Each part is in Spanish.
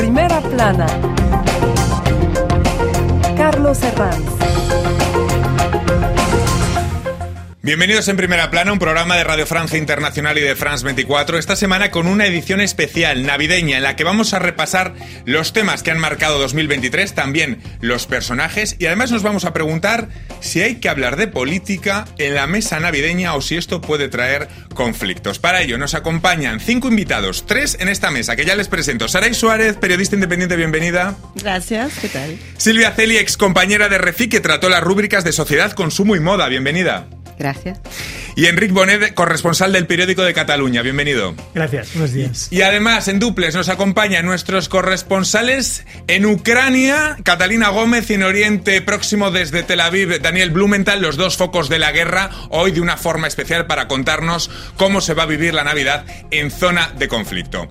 Primera Plana, Carlos Herranz. Bienvenidos en Primera Plana, un programa de Radio Francia Internacional y de France 24, esta semana con una edición especial navideña en la que vamos a repasar los temas que han marcado 2023, también los personajes, y además nos vamos a preguntar si hay que hablar de política en la mesa navideña o si esto puede traer conflictos. Para ello nos acompañan 5 invitados, 3 en esta mesa, que ya les presento. Sarai Suárez, periodista independiente, bienvenida. Gracias, ¿qué tal? Silvia Celi, excompañera de Refi, que trató las rúbricas de sociedad, consumo y moda, bienvenida. Gracias. Y Enric Bonet, corresponsal del Periódico de Cataluña. Bienvenido. Gracias, buenos días. Y además, en duples, nos acompañan nuestros corresponsales en Ucrania, Catalina Gómez, y en Oriente Próximo, desde Tel Aviv, Daniel Blumenthal, los dos focos de la guerra, hoy de una forma especial para contarnos cómo se va a vivir la Navidad en zona de conflicto.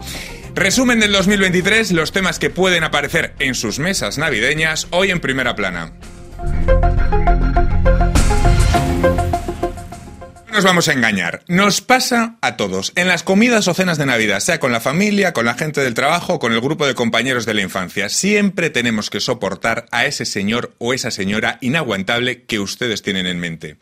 Resumen del 2023, los temas que pueden aparecer en sus mesas navideñas, hoy en Primera Plana. Nos vamos a engañar. Nos pasa a todos, en las comidas o cenas de Navidad, sea con la familia, con la gente del trabajo, con el grupo de compañeros de la infancia. Siempre tenemos que soportar a ese señor o esa señora inaguantable que ustedes tienen en mente.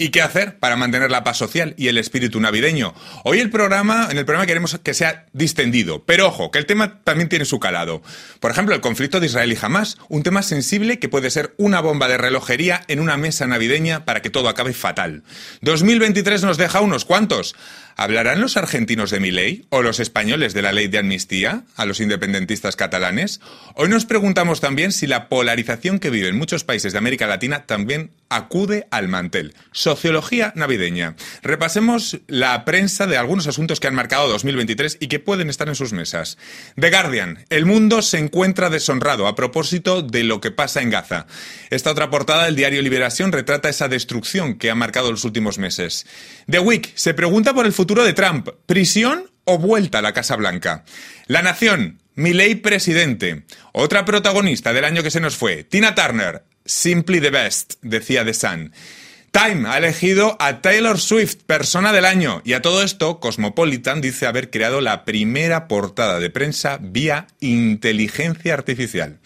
¿Y qué hacer para mantener la paz social y el espíritu navideño? Hoy en el programa queremos que sea distendido, pero ojo, que el tema también tiene su calado. Por ejemplo, el conflicto de Israel y Hamás, un tema sensible que puede ser una bomba de relojería en una mesa navideña para que todo acabe fatal. 2023 nos deja unos cuantos. ¿Hablarán los argentinos de Milei o los españoles de la ley de amnistía a los independentistas catalanes? Hoy nos preguntamos también si la polarización que viven muchos países de América Latina también acude al mantel. Sociología navideña. Repasemos la prensa de algunos asuntos que han marcado 2023 y que pueden estar en sus mesas. The Guardian. El mundo se encuentra deshonrado a propósito de lo que pasa en Gaza. Esta otra portada del diario Liberación retrata esa destrucción que ha marcado los últimos meses. The Week se pregunta por el futuro de Trump, prisión o vuelta a la Casa Blanca. La Nación, Milei presidente. Otra protagonista del año que se nos fue, Tina Turner, simply the best, decía The Sun. Time ha elegido a Taylor Swift, persona del año. Y a todo esto, Cosmopolitan dice haber creado la primera portada de prensa vía inteligencia artificial.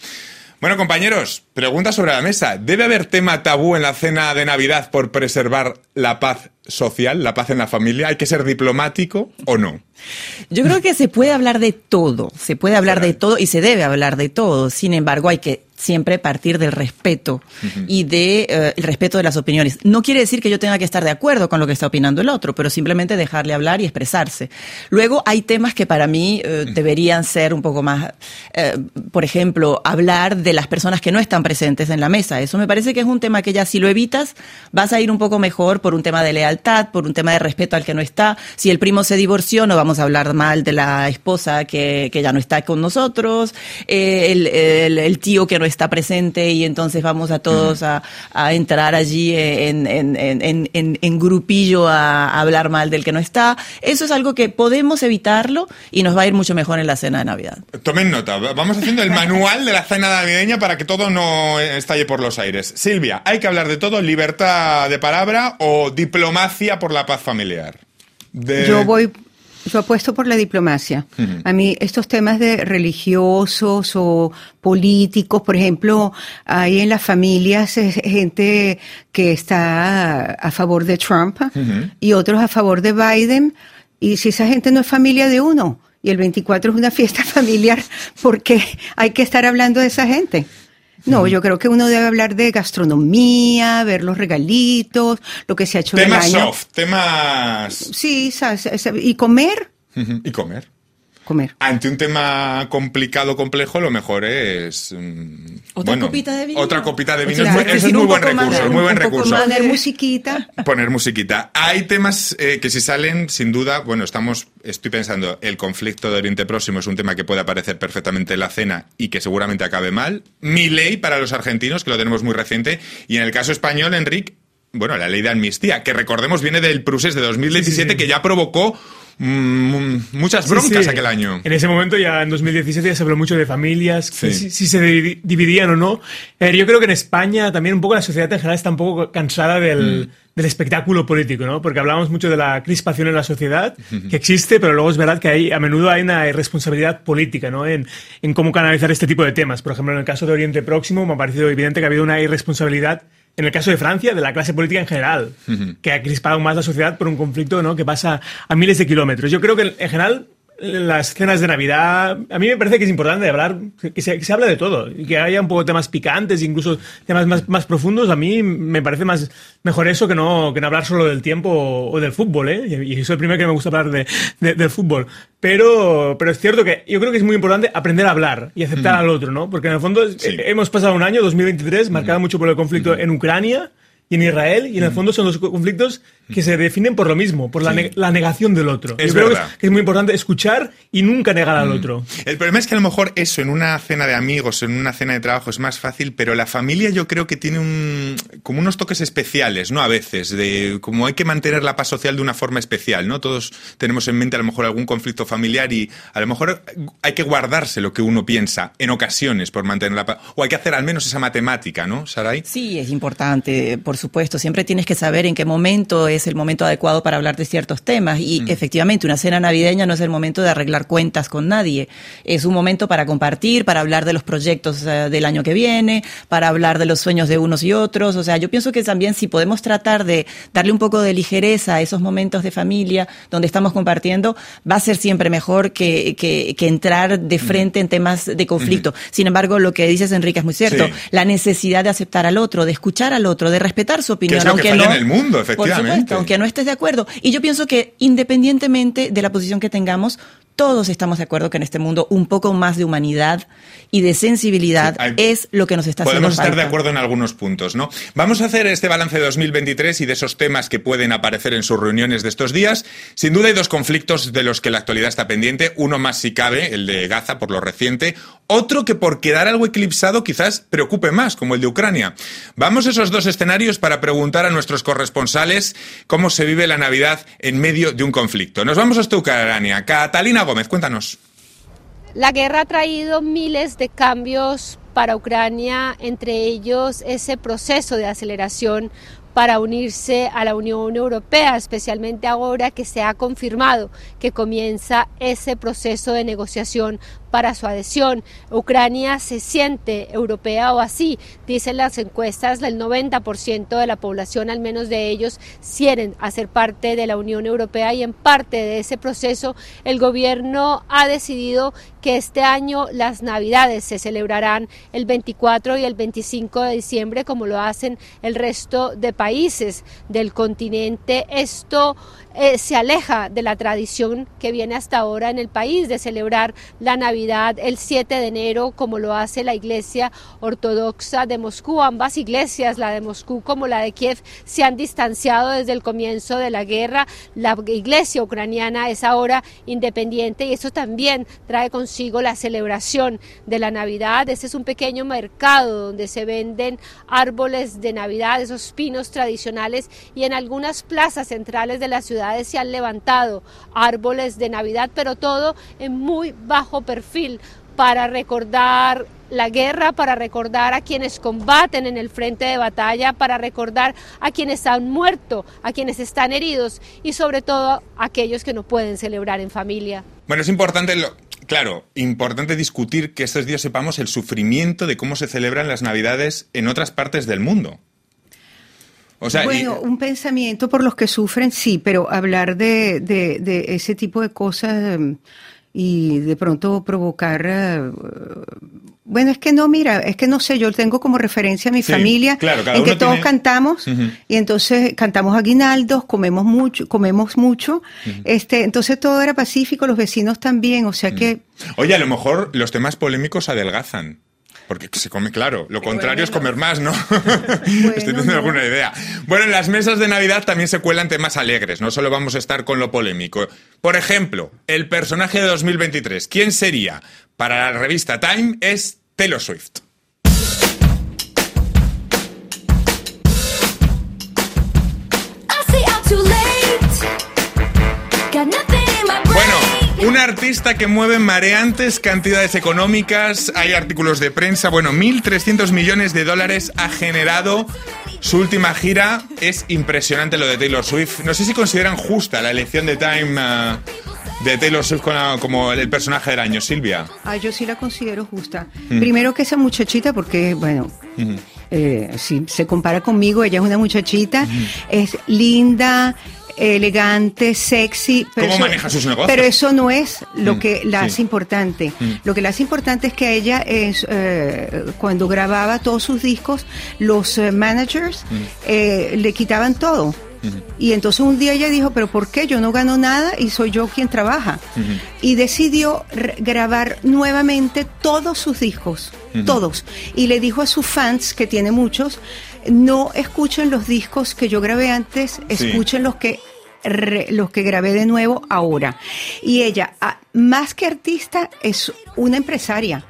Bueno, compañeros, pregunta sobre la mesa. ¿Debe haber tema tabú en la cena de Navidad por preservar la paz social, la paz en la familia? ¿Hay que ser diplomático o no? Yo creo que se puede hablar de todo. Se puede hablar de todo y se debe hablar de todo. Sin embargo, hay que siempre partir del respeto y del respeto de las opiniones. No quiere decir que yo tenga que estar de acuerdo con lo que está opinando el otro, pero simplemente dejarle hablar y expresarse. Luego hay temas que para mí deberían ser un poco más, por ejemplo, hablar de las personas que no están presentes en la mesa. Eso me parece que es un tema que ya si lo evitas vas a ir un poco mejor por un tema de lealtad, por un tema de respeto al que no está. Si el primo se divorció, no vamos a hablar mal de la esposa que ya no está con nosotros, el tío que no está presente y entonces vamos a todos a entrar allí en grupillo a hablar mal del que no está. Eso es algo que podemos evitarlo y nos va a ir mucho mejor en la cena de Navidad. Tomen nota, vamos haciendo el manual de la cena navideña para que todo no estalle por los aires. Silvia, ¿hay que hablar de todo? ¿Libertad de palabra o diplomacia por la paz familiar? Yo apuesto por la diplomacia. A mí estos temas de religiosos o políticos, por ejemplo, hay en las familias gente que está a favor de Trump y otros a favor de Biden, y si esa gente no es familia de uno y el 24 es una fiesta familiar, ¿por qué hay que estar hablando de esa gente? No, yo creo que uno debe hablar de gastronomía, ver los regalitos, lo que se ha hecho en el año. Temas soft, temas... Sí, y comer. Y comer. Comer. Ante un tema complicado, complejo, lo mejor es... copita de vino. Otra copita de vino. Claro, eso es muy buen recurso. Poner musiquita. Hay temas que si salen, sin duda, estoy pensando, el conflicto de Oriente Próximo es un tema que puede aparecer perfectamente en la cena y que seguramente acabe mal. Milei para los argentinos, que lo tenemos muy reciente. Y en el caso español, Enric, la ley de amnistía, que recordemos viene del Prusés de 2017, que ya provocó muchas broncas aquel año. En ese momento, ya en 2017, ya se habló mucho de familias, si se dividían o no. Yo creo que en España también un poco la sociedad en general está un poco cansada del espectáculo político, ¿no? Porque hablábamos mucho de la crispación en la sociedad, que existe, pero luego es verdad que a menudo hay una irresponsabilidad política, ¿no? En cómo canalizar este tipo de temas. Por ejemplo, en el caso de Oriente Próximo me ha parecido evidente que ha habido una irresponsabilidad, en el caso de Francia, de la clase política en general, que ha crispado más la sociedad por un conflicto, ¿no?, que pasa a miles de kilómetros. Yo creo que, en general, las cenas de Navidad, a mí me parece que es importante hablar, que se hable de todo, y que haya un poco temas picantes, incluso temas más profundos. A mí me parece mejor eso que no hablar solo del tiempo o del fútbol, y soy el primero que me gusta hablar del fútbol. Pero es cierto que yo creo que es muy importante aprender a hablar y aceptar al otro, ¿no? Porque en el fondo hemos pasado un año, 2023, marcado mucho por el conflicto en Ucrania y en Israel, y en el fondo son dos conflictos que se definen por lo mismo, por la negación del otro. Es verdad. Yo creo que es muy importante escuchar y nunca negar al otro. El problema es que a lo mejor eso, en una cena de amigos, en una cena de trabajo, es más fácil, pero la familia yo creo que tiene como unos toques especiales, ¿no? A veces, como hay que mantener la paz social de una forma especial, ¿no? Todos tenemos en mente a lo mejor algún conflicto familiar y a lo mejor hay que guardarse lo que uno piensa en ocasiones por mantener la paz. O hay que hacer al menos esa matemática, ¿no, Sarai? Sí, es importante, por supuesto. Siempre tienes que saber en qué momento es el momento adecuado para hablar de ciertos temas y efectivamente una cena navideña no es el momento de arreglar cuentas con nadie, es un momento para compartir, para hablar de los proyectos del año que viene, para hablar de los sueños de unos y otros. O sea, yo pienso que también si podemos tratar de darle un poco de ligereza a esos momentos de familia donde estamos compartiendo, va a ser siempre mejor que entrar de frente en temas de conflicto. Sin embargo, lo que dices, Enrique, es muy cierto, la necesidad de aceptar al otro, de escuchar al otro, de respetar su opinión, que es lo aunque que falla no en el mundo, efectivamente. Por supuesto, aunque no estés de acuerdo. Y yo pienso que independientemente de la posición que tengamos, todos estamos de acuerdo que en este mundo un poco más de humanidad y de sensibilidad es lo que nos está haciendo falta. Podemos estar de acuerdo en algunos puntos, ¿no? Vamos a hacer este balance de 2023 y de esos temas que pueden aparecer en sus reuniones de estos días. Sin duda hay dos conflictos de los que la actualidad está pendiente. Uno más si cabe, el de Gaza, por lo reciente. Otro que por quedar algo eclipsado quizás preocupe más, como el de Ucrania. Vamos a esos dos escenarios para preguntar a nuestros corresponsales cómo se vive la Navidad en medio de un conflicto. Nos vamos hasta Ucrania. Catalina Gómez, cuéntanos. La guerra ha traído miles de cambios para Ucrania, entre ellos ese proceso de aceleración para unirse a la Unión Europea, especialmente ahora que se ha confirmado que comienza ese proceso de negociación para su adhesión. Ucrania se siente europea, o así dicen las encuestas. El 90% de la población, al menos de ellos, quieren hacer parte de la Unión Europea, y en parte de ese proceso el gobierno ha decidido que este año las Navidades se celebrarán el 24 y el 25 de diciembre, como lo hacen el resto de países del continente. Esto se aleja de la tradición que viene hasta ahora en el país de celebrar la Navidad el 7 de enero, como lo hace la Iglesia Ortodoxa de Moscú. Ambas iglesias, la de Moscú como la de Kiev, se han distanciado desde el comienzo de la guerra. La Iglesia ucraniana es ahora independiente y eso también trae consigo la celebración de la Navidad. Este es un pequeño mercado donde se venden árboles de Navidad, esos pinos tradicionales, y en algunas plazas centrales de la ciudad se han levantado árboles de Navidad, pero todo en muy bajo perfil para recordar la guerra, para recordar a quienes combaten en el frente de batalla, para recordar a quienes han muerto, a quienes están heridos y sobre todo a aquellos que no pueden celebrar en familia. Bueno, es importante Claro, importante discutir que estos días sepamos el sufrimiento de cómo se celebran las Navidades en otras partes del mundo. O sea, bueno, un pensamiento por los que sufren, sí, pero hablar de ese tipo de cosas y de pronto provocar... Bueno, es que no, mira, es que no sé, yo tengo como referencia a mi familia, claro, en que todos cantamos, y entonces cantamos aguinaldos, comemos mucho, entonces todo era pacífico, los vecinos también, o sea que... Oye, a lo mejor los temas polémicos adelgazan. Porque se come, claro. Lo contrario es comer más, ¿no? Estoy teniendo alguna idea. Bueno, en las mesas de Navidad también se cuelan temas alegres. No solo vamos a estar con lo polémico. Por ejemplo, el personaje de 2023. ¿Quién sería? Para la revista Time es Taylor Swift. Un artista que mueve mareantes cantidades económicas, hay artículos de prensa, bueno, 1.300 millones de dólares ha generado su última gira. Es impresionante lo de Taylor Swift. No sé si consideran justa la elección de Time de Taylor Swift como el personaje del año, Silvia. Ah, yo sí la considero justa. Primero que esa muchachita, porque, bueno... si se compara conmigo, ella es una muchachita, es linda, elegante, sexy. Pero ¿cómo maneja sus negocios? Pero eso no es lo que la hace importante. Lo que la hace importante es que ella, cuando grababa todos sus discos, los managers le quitaban todo. Y entonces un día ella dijo, pero ¿por qué? Yo no gano nada y soy yo quien trabaja. Y decidió grabar nuevamente todos sus discos, todos. Y le dijo a sus fans, que tiene muchos, no escuchen los discos que yo grabé antes, escuchen los que grabé de nuevo ahora. Y ella, más que artista, es una empresaria.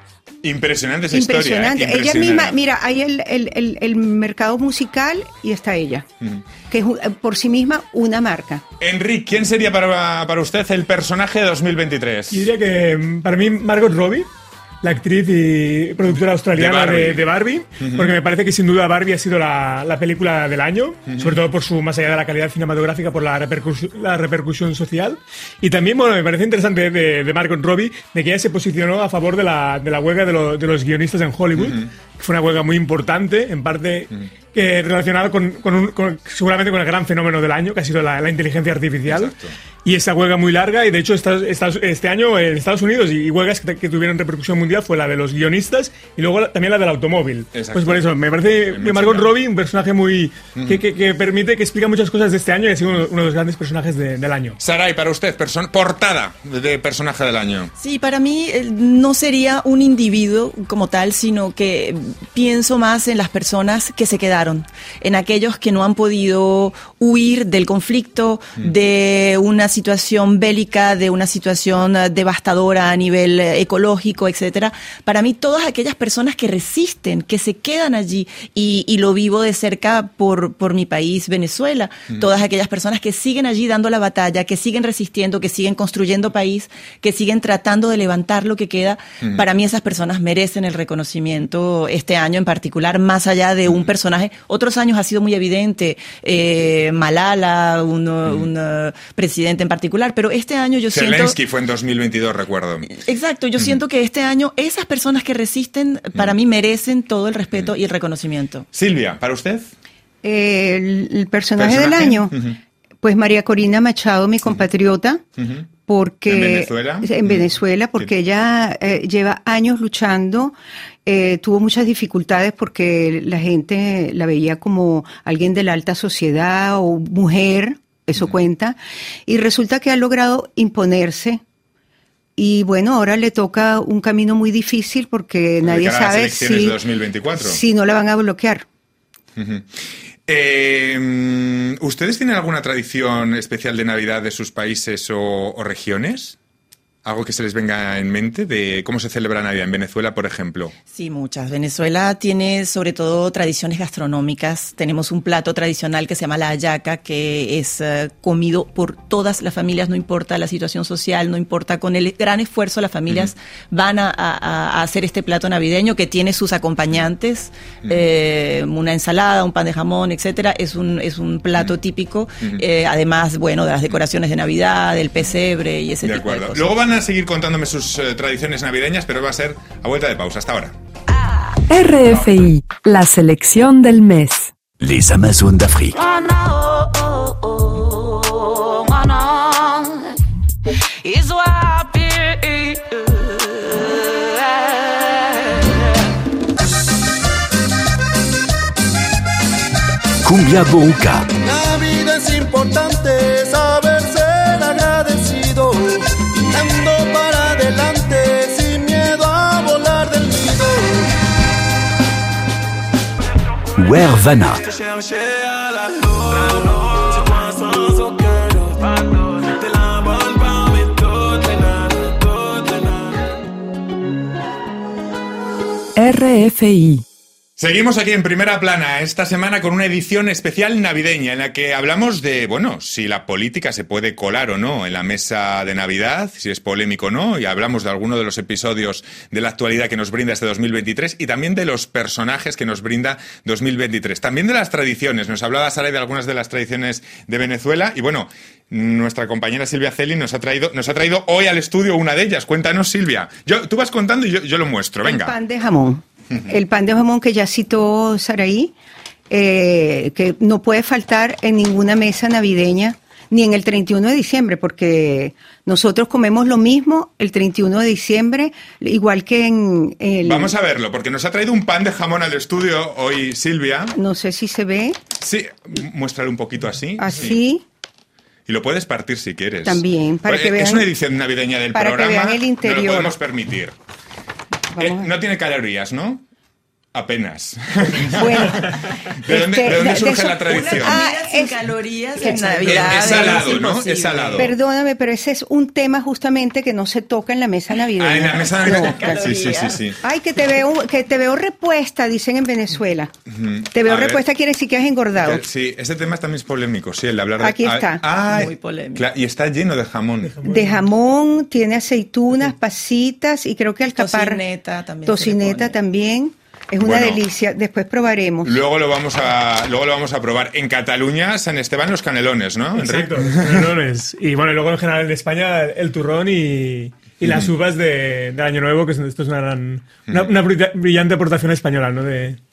Impresionante esa historia. Ella misma, mira, hay el mercado musical y está ella, que es por sí misma una marca. Enric, ¿quién sería para usted el personaje de 2023? Yo diría que para mí Margot Robbie, la actriz y productora australiana de Barbie, porque me parece que sin duda Barbie ha sido la película del año, sobre todo por su, más allá de la calidad cinematográfica, por la repercusión social. Y también, bueno, me parece interesante de Margot Robbie, de que ella se posicionó a favor de la huelga de los guionistas en Hollywood, que fue una huelga muy importante, en parte relacionada con seguramente con el gran fenómeno del año, que ha sido la inteligencia artificial. Exacto. Y esa huelga muy larga, y de hecho este año en Estados Unidos y huelgas que tuvieron repercusión mundial fue la de los guionistas y luego también la del automóvil. Exacto. Pues por eso me parece que Margot Robbie, un personaje muy que permite, que explica muchas cosas de este año, y ha sido uno de los grandes personajes del año. Sarai, para usted, portada de personaje del año. Sí, para mí no sería un individuo como tal, sino que pienso más en las personas que se quedaron, en aquellos que no han podido huir del conflicto, de una situación bélica, de una situación devastadora a nivel ecológico, etcétera. Para mí, todas aquellas personas que resisten, que se quedan allí, y lo vivo de cerca por mi país, Venezuela, todas aquellas personas que siguen allí dando la batalla, que siguen resistiendo, que siguen construyendo país, que siguen tratando de levantar lo que queda, para mí esas personas merecen el reconocimiento este año en particular, más allá de un personaje. Otros años ha sido muy evidente, Malala, un presidente en particular, pero este año yo siento... Zelensky fue en 2022, recuerdo. Exacto, yo siento que este año esas personas que resisten, para mí, merecen todo el respeto y el reconocimiento. Silvia, ¿para usted? El personaje del año, pues María Corina Machado, mi compatriota, porque... ¿En Venezuela? En Venezuela, porque ella lleva años luchando... tuvo muchas dificultades porque la gente la veía como alguien de la alta sociedad o mujer... Eso cuenta, y resulta que ha logrado imponerse, y bueno, ahora le toca un camino muy difícil porque nadie sabe si no la van a bloquear. ¿Ustedes tienen alguna tradición especial de Navidad de sus países o regiones? ¿Algo que se les venga en mente de cómo se celebra Navidad en Venezuela, por ejemplo? Sí, muchas. Venezuela tiene sobre todo tradiciones gastronómicas. Tenemos un plato tradicional que se llama la hallaca, que es comido por todas las familias, no importa la situación social, no importa. Con el gran esfuerzo las familias van a hacer este plato navideño, que tiene sus acompañantes, una ensalada, un pan de jamón, etcétera. Es un plato típico, además, bueno, de las decoraciones de Navidad, del pesebre y ese tipo de cosas. Luego van a seguir contándome sus tradiciones navideñas, pero va a ser a vuelta de pausa. Hasta ahora. RFI, la selección del mes. Les Amazones de África. Cumbia Boca. La vida es importante, saber ser agradecido. Para adelante, sin miedo a volar del nido. Wervana. RFI, Seguimos aquí en Primera Plana esta semana con una edición especial navideña en la que hablamos de, bueno, si la política se puede colar o no en la mesa de Navidad, si es polémico o no, y hablamos de alguno de los episodios de la actualidad que nos brinda este 2023 y también de los personajes que nos brinda 2023. También de las tradiciones, nos hablaba Sarai de algunas de las tradiciones de Venezuela y bueno, nuestra compañera Silvia Celi nos ha traído hoy al estudio una de ellas. Cuéntanos, Silvia. Tú vas contando y yo lo muestro, venga. Pan de jamón. El pan de jamón que ya citó Sarai, que no puede faltar en ninguna mesa navideña, ni en el 31 de diciembre, porque nosotros comemos lo mismo el 31 de diciembre, igual que en... Vamos a verlo, porque nos ha traído un pan de jamón al estudio hoy, Silvia. No sé si se ve. Sí, muéstralo un poquito así. Así. Y lo puedes partir si quieres. También, para que vean... Es una edición navideña del programa. Para que vean el interior. No lo podemos permitir. No tiene calorías, ¿no? Apenas. Bueno, ¿De dónde surge la tradición? Sin calorías en Navidad. Es salado, ¿no? Es salado. Perdóname, pero ese es un tema justamente que no se toca en la mesa navideña. Ah, en la mesa navideña. Sí. Ay, que te veo repuesta, dicen en Venezuela. Uh-huh. Te veo repuesta, quiere decir que has engordado. Sí, ese tema también es polémico, sí, el de hablar de... Aquí está. Muy polémico. Claro, y está lleno de jamón. De jamón, tiene aceitunas, pasitas y creo que alcaparra. Tocineta también. Es una delicia, después probaremos. Luego lo vamos a probar. En Cataluña, San Esteban, los canelones, ¿no? Exacto, los canelones. Y bueno, y luego en general en España, el turrón y las uvas de Año Nuevo, que esto es una brillante aportación española, ¿no?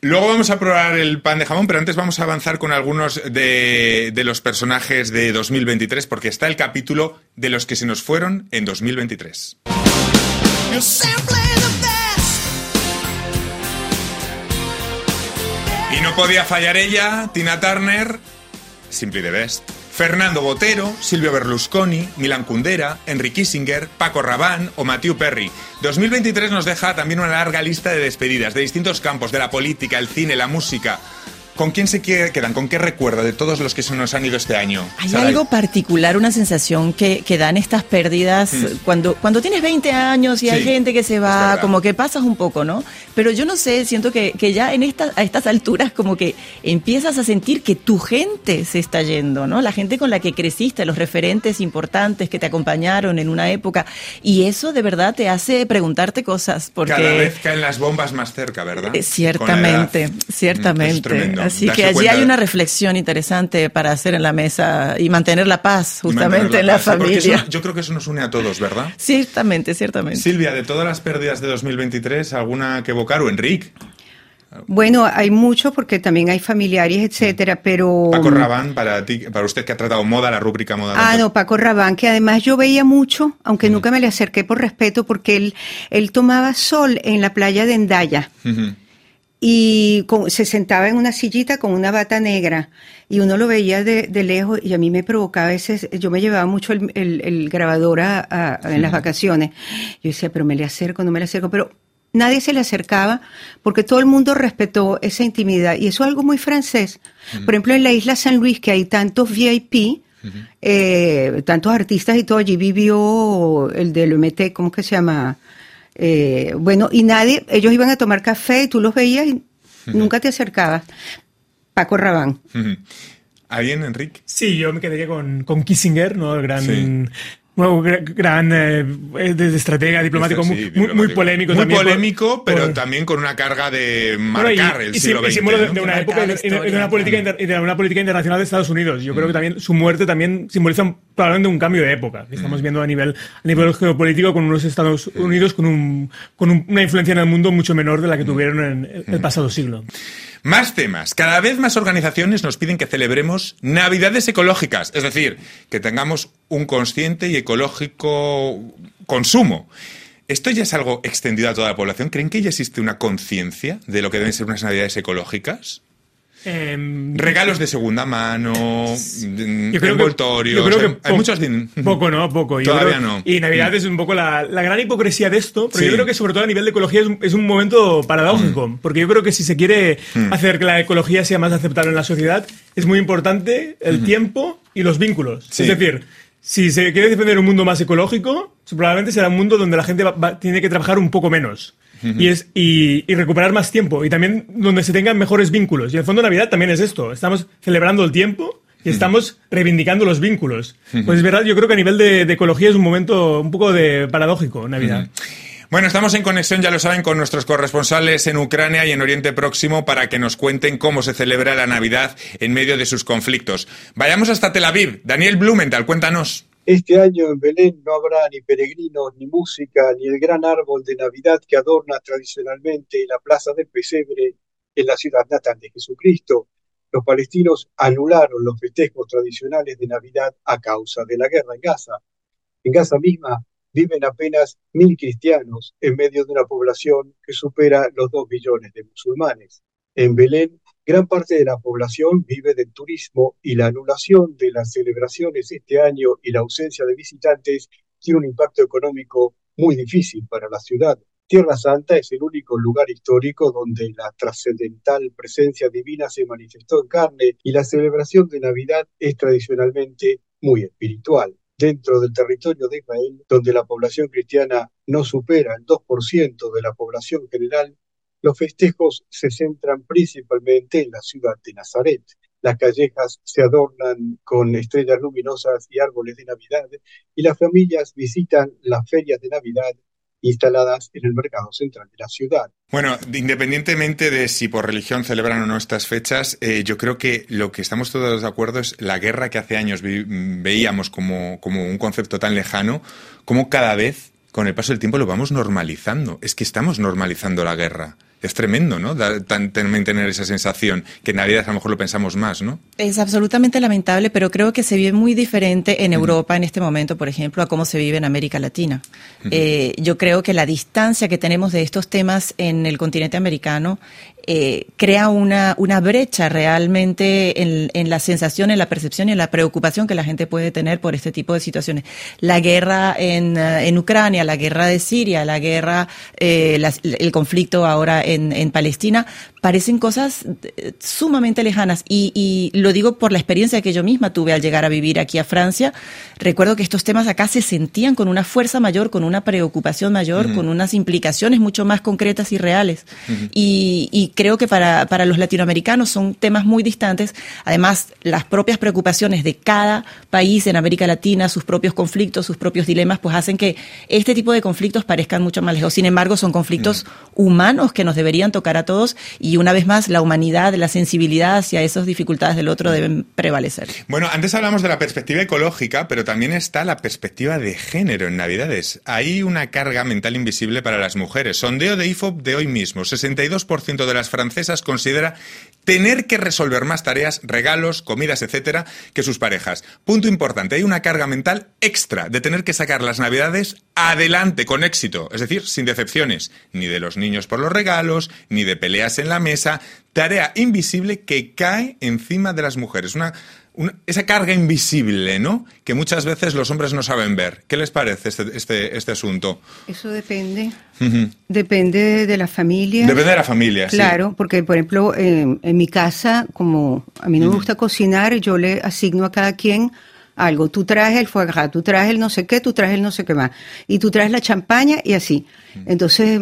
Luego vamos a probar el pan de jamón, pero antes vamos a avanzar con algunos de los personajes de 2023, porque está el capítulo de los que se nos fueron en 2023. Y no podía fallar ella, Tina Turner, Simply the Best, Fernando Botero, Silvio Berlusconi, Milan Kundera, Henry Kissinger, Paco Rabanne o Matthew Perry. 2023 nos deja también una larga lista de despedidas de distintos campos, de la política, el cine, la música. ¿Con quién se quedan? ¿Con qué recuerda de todos los que se nos han ido este año? Hay algo particular, una sensación que dan estas pérdidas cuando tienes 20 años y hay gente que se va, como que pasas un poco, ¿no? Pero yo no sé, siento que ya a estas alturas como que empiezas a sentir que tu gente se está yendo, ¿no? La gente con la que creciste, los referentes importantes que te acompañaron en una época. Y eso de verdad te hace preguntarte cosas. Porque cada vez caen las bombas más cerca, ¿verdad? Ciertamente. Es tremendo. Así que allí hay una reflexión interesante para hacer en la mesa y mantener la paz justamente en la familia. Eso, yo creo que eso nos une a todos, ¿verdad? Ciertamente. Silvia, de todas las pérdidas de 2023, ¿alguna que evocar? ¿O Enric? Bueno, hay muchos porque también hay familiares, etcétera, pero... Paco Rabanne, para usted que ha tratado moda, la rúbrica moda. No, Paco Rabanne, que además yo veía mucho, aunque nunca me le acerqué por respeto, porque él tomaba sol en la playa de Endaya. Uh-huh. Y se sentaba en una sillita con una bata negra y uno lo veía de lejos y a mí me provocaba a veces, yo me llevaba mucho el grabador en las vacaciones. Yo decía, pero me le acerco, no me le acerco, pero nadie se le acercaba porque todo el mundo respetó esa intimidad y eso es algo muy francés. Por ejemplo, en la isla San Luis, que hay tantos VIP, tantos artistas y todo, allí vivió el del MT, ¿cómo que se llama? Y ellos iban a tomar café y tú los veías y nunca te acercabas. Paco Rabanne. ¿Alguien, Enric? Sí, yo me quedaría con Kissinger, ¿no? El gran... Sí. Estratega, diplomático, diplomático, muy polémico. Muy también polémico, pero también con una carga de marcar el siglo XX. De una época de una política internacional de Estados Unidos. Yo creo que también su muerte también simboliza probablemente un cambio de época. Estamos viendo a nivel geopolítico con unos Estados Unidos con una influencia en el mundo mucho menor de la que tuvieron en el pasado siglo. Más temas. Cada vez más organizaciones nos piden que celebremos Navidades ecológicas, es decir, que tengamos un consciente y ecológico consumo. ¿Esto ya es algo extendido a toda la población? ¿Creen que ya existe una conciencia de lo que deben ser unas Navidades ecológicas? Regalos de segunda mano, envoltorios... Yo creo que hay muchos... Poco. Todavía no. Y Navidad es un poco la gran hipocresía de esto, pero yo creo que sobre todo a nivel de ecología es un momento paradójico, porque yo creo que si se quiere hacer que la ecología sea más aceptable en la sociedad, es muy importante el tiempo y los vínculos. Sí. Es decir... Si se quiere defender un mundo más ecológico, probablemente será un mundo donde la gente tiene que trabajar un poco menos. y recuperar más tiempo, y también donde se tengan mejores vínculos. Y en el fondo Navidad también es esto, estamos celebrando el tiempo y estamos reivindicando los vínculos. Pues es verdad, yo creo que a nivel de ecología es un momento un poco de paradójico, Navidad. Bueno, estamos en conexión, ya lo saben, con nuestros corresponsales en Ucrania y en Oriente Próximo para que nos cuenten cómo se celebra la Navidad en medio de sus conflictos. Vayamos hasta Tel Aviv. Daniel Blumenthal, cuéntanos. Este año en Belén no habrá ni peregrinos, ni música, ni el gran árbol de Navidad que adorna tradicionalmente la plaza del Pesebre en la ciudad natal de Jesucristo. Los palestinos anularon los festejos tradicionales de Navidad a causa de la guerra en Gaza. En Gaza misma viven apenas 1.000 cristianos en medio de una población que supera los 2 millones de musulmanes. En Belén, gran parte de la población vive del turismo y la anulación de las celebraciones este año y la ausencia de visitantes tiene un impacto económico muy difícil para la ciudad. Tierra Santa es el único lugar histórico donde la trascendental presencia divina se manifestó en carne y la celebración de Navidad es tradicionalmente muy espiritual. Dentro del territorio de Israel, donde la población cristiana no supera el 2% de la población general, los festejos se centran principalmente en la ciudad de Nazaret. Las callejas se adornan con estrellas luminosas y árboles de Navidad, y las familias visitan las ferias de Navidad instaladas en el mercado central de la ciudad. Bueno, independientemente de si por religión celebran o no estas fechas, yo creo que lo que estamos todos de acuerdo es la guerra que hace años veíamos como un concepto tan lejano, como cada vez, con el paso del tiempo, lo vamos normalizando. Es que estamos normalizando la guerra. Es tremendo, ¿no? Tener esa sensación, que en Navidad a lo mejor lo pensamos más, ¿no? Es absolutamente lamentable, pero creo que se vive muy diferente en Europa en este momento, por ejemplo, a cómo se vive en América Latina. Yo creo que la distancia que tenemos de estos temas en el continente americano crea una brecha realmente en la sensación, en la percepción y en la preocupación que la gente puede tener por este tipo de situaciones. La guerra en Ucrania, la guerra de Siria, la guerra, el conflicto ahora en Palestina, parecen cosas sumamente lejanas. Y lo digo por la experiencia que yo misma tuve al llegar a vivir aquí a Francia. Recuerdo que estos temas acá se sentían con una fuerza mayor, con una preocupación mayor, con unas implicaciones mucho más concretas y reales. Y creo que para los latinoamericanos son temas muy distantes. Además, las propias preocupaciones de cada país en América Latina, sus propios conflictos, sus propios dilemas, pues hacen que este tipo de conflictos parezcan mucho más lejos. Sin embargo, son conflictos humanos que nos deberían tocar a todos, y una vez más la humanidad, la sensibilidad hacia esas dificultades del otro deben prevalecer. Bueno, antes hablamos de la perspectiva ecológica, pero también está la perspectiva de género en Navidades. Hay una carga mental invisible para las mujeres. Sondeo de IFOP de hoy mismo, 62% de las francesas considera tener que resolver más tareas, regalos, comidas, etcétera, que sus parejas. Punto importante, hay una carga mental extra de tener que sacar las Navidades adelante con éxito, es decir, sin decepciones, ni de los niños por los regalos, ni de peleas en la mesa, tarea invisible que cae encima de las mujeres, esa carga invisible, ¿no?, que muchas veces los hombres no saben ver. ¿Qué les parece este asunto? Eso depende. Depende de la familia. Depende de la familia, claro, sí. Porque, por ejemplo, en mi casa, como a mí no me gusta cocinar, yo le asigno a cada quien algo. Tú traes el foie gras, tú traes el no sé qué, tú traes el no sé qué más. Y tú traes la champaña y así. Entonces,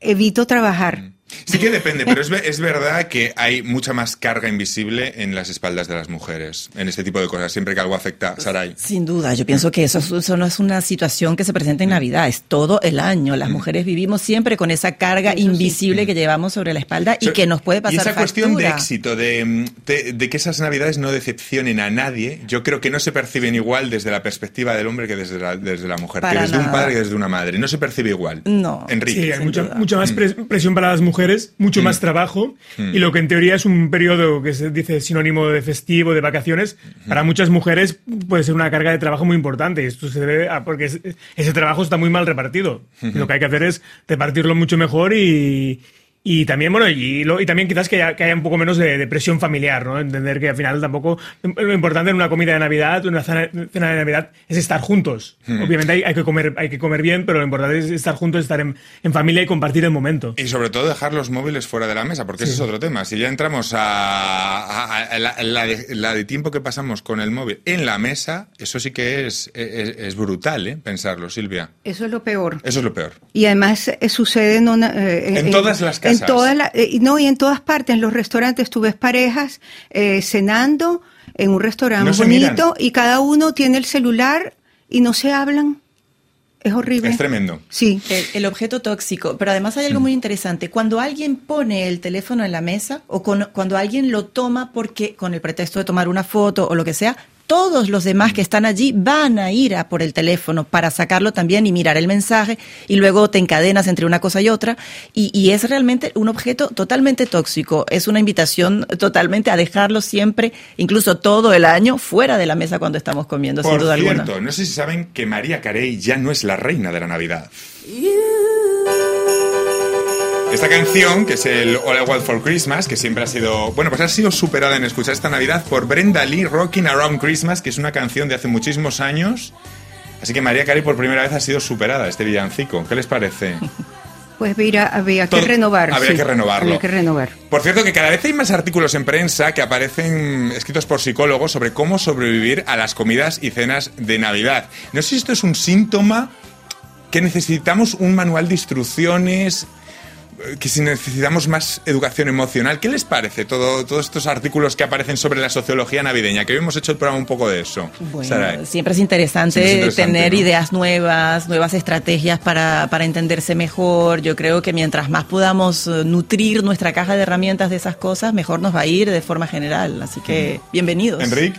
evito trabajar. Sí que depende, pero es verdad que hay mucha más carga invisible en las espaldas de las mujeres, en este tipo de cosas, siempre que algo afecta, Sarai. Sin duda, yo pienso que eso no es una situación que se presenta en Navidad, es todo el año. Las mujeres vivimos siempre con esa carga invisible que llevamos sobre la espalda y que nos puede pasar factura. Y esa cuestión de éxito, de que esas Navidades no decepcionen a nadie, yo creo que no se perciben igual desde la perspectiva del hombre que desde la mujer, para que desde nada. Un padre que desde una madre, no se percibe igual. No. Enrique. Sí, hay mucha más presión para las mujeres. Mucho más trabajo, y lo que en teoría es un periodo que se dice sinónimo de festivo, de vacaciones, para muchas mujeres puede ser una carga de trabajo muy importante, y esto se debe a porque ese trabajo está muy mal repartido. Lo que hay que hacer es repartirlo mucho mejor Y también, bueno, y también quizás que haya un poco menos de presión familiar, ¿no? Entender que al final tampoco... Lo importante en una comida de Navidad, en una cena de Navidad, es estar juntos. Obviamente hay que comer bien, pero lo importante es estar juntos, estar en familia y compartir el momento. Y sobre todo dejar los móviles fuera de la mesa, porque ese es otro tema. Si ya entramos a la de tiempo que pasamos con el móvil en la mesa, eso sí que es brutal, ¿eh? Pensarlo, Silvia. Eso es lo peor. Eso es lo peor. Y además sucede en una... en todas las casas. En todas partes, en los restaurantes, tú ves parejas cenando en un restaurante no bonito y cada uno tiene el celular y no se hablan. Es horrible. Es tremendo. Sí. El objeto tóxico. Pero además hay algo muy interesante. Cuando alguien pone el teléfono en la mesa o cuando alguien lo toma porque con el pretexto de tomar una foto o lo que sea, todos los demás que están allí van a ir a por el teléfono para sacarlo también y mirar el mensaje y luego te encadenas entre una cosa y otra y es realmente un objeto totalmente tóxico. Es una invitación totalmente a dejarlo siempre, incluso todo el año, fuera de la mesa cuando estamos comiendo, sin duda alguna. Por cierto, no sé si saben que María Carey ya no es la reina de la Navidad. Esta canción, que es el All I Want for Christmas, que siempre ha sido... Bueno, pues ha sido superada en escuchar esta Navidad por Brenda Lee, Rocking Around Christmas, que es una canción de hace muchísimos años. Así que Mariah Carey por primera vez ha sido superada, este villancico. ¿Qué les parece? Pues mira, había que renovarlo. Por cierto, que cada vez hay más artículos en prensa que aparecen escritos por psicólogos sobre cómo sobrevivir a las comidas y cenas de Navidad. No sé si esto es un síntoma que necesitamos un manual de instrucciones... que si necesitamos más educación emocional. ¿Qué les parece todos estos artículos que aparecen sobre la sociología navideña? Que hoy hemos hecho el programa un poco de eso. Bueno, Sarai, siempre es interesante tener, ¿no?, ideas nuevas estrategias para entenderse mejor. Yo creo que mientras más podamos nutrir nuestra caja de herramientas de esas cosas, mejor nos va a ir de forma general. Así que, bienvenidos. Enric.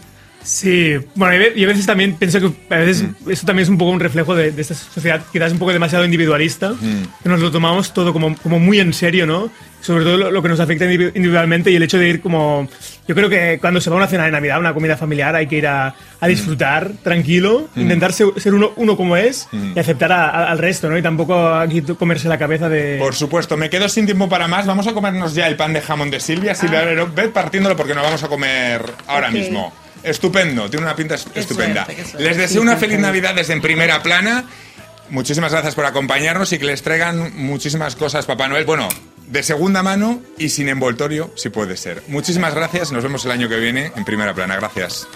Sí, bueno, y a veces también pienso que a veces esto también es un poco un reflejo de esta sociedad quizás un poco demasiado individualista, que nos lo tomamos todo como muy en serio, ¿no? Sobre todo lo que nos afecta individualmente y el hecho de ir como... Yo creo que cuando se va a una cena de Navidad, una comida familiar, hay que ir a disfrutar tranquilo, intentar ser uno como es y aceptar al resto, ¿no? Y tampoco aquí comerse la cabeza de... Por supuesto, me quedo sin tiempo para más. Vamos a comernos ya el pan de jamón de Silvia, ve partiéndolo porque nos vamos a comer ahora mismo. Estupendo, tiene una pinta estupenda. Suerte. Les deseo una feliz Navidad desde En Primera Plana. Muchísimas gracias por acompañarnos y que les traigan muchísimas cosas, Papá Noel. Bueno, de segunda mano y sin envoltorio, si puede ser. Muchísimas gracias, nos vemos el año que viene en Primera Plana. Gracias.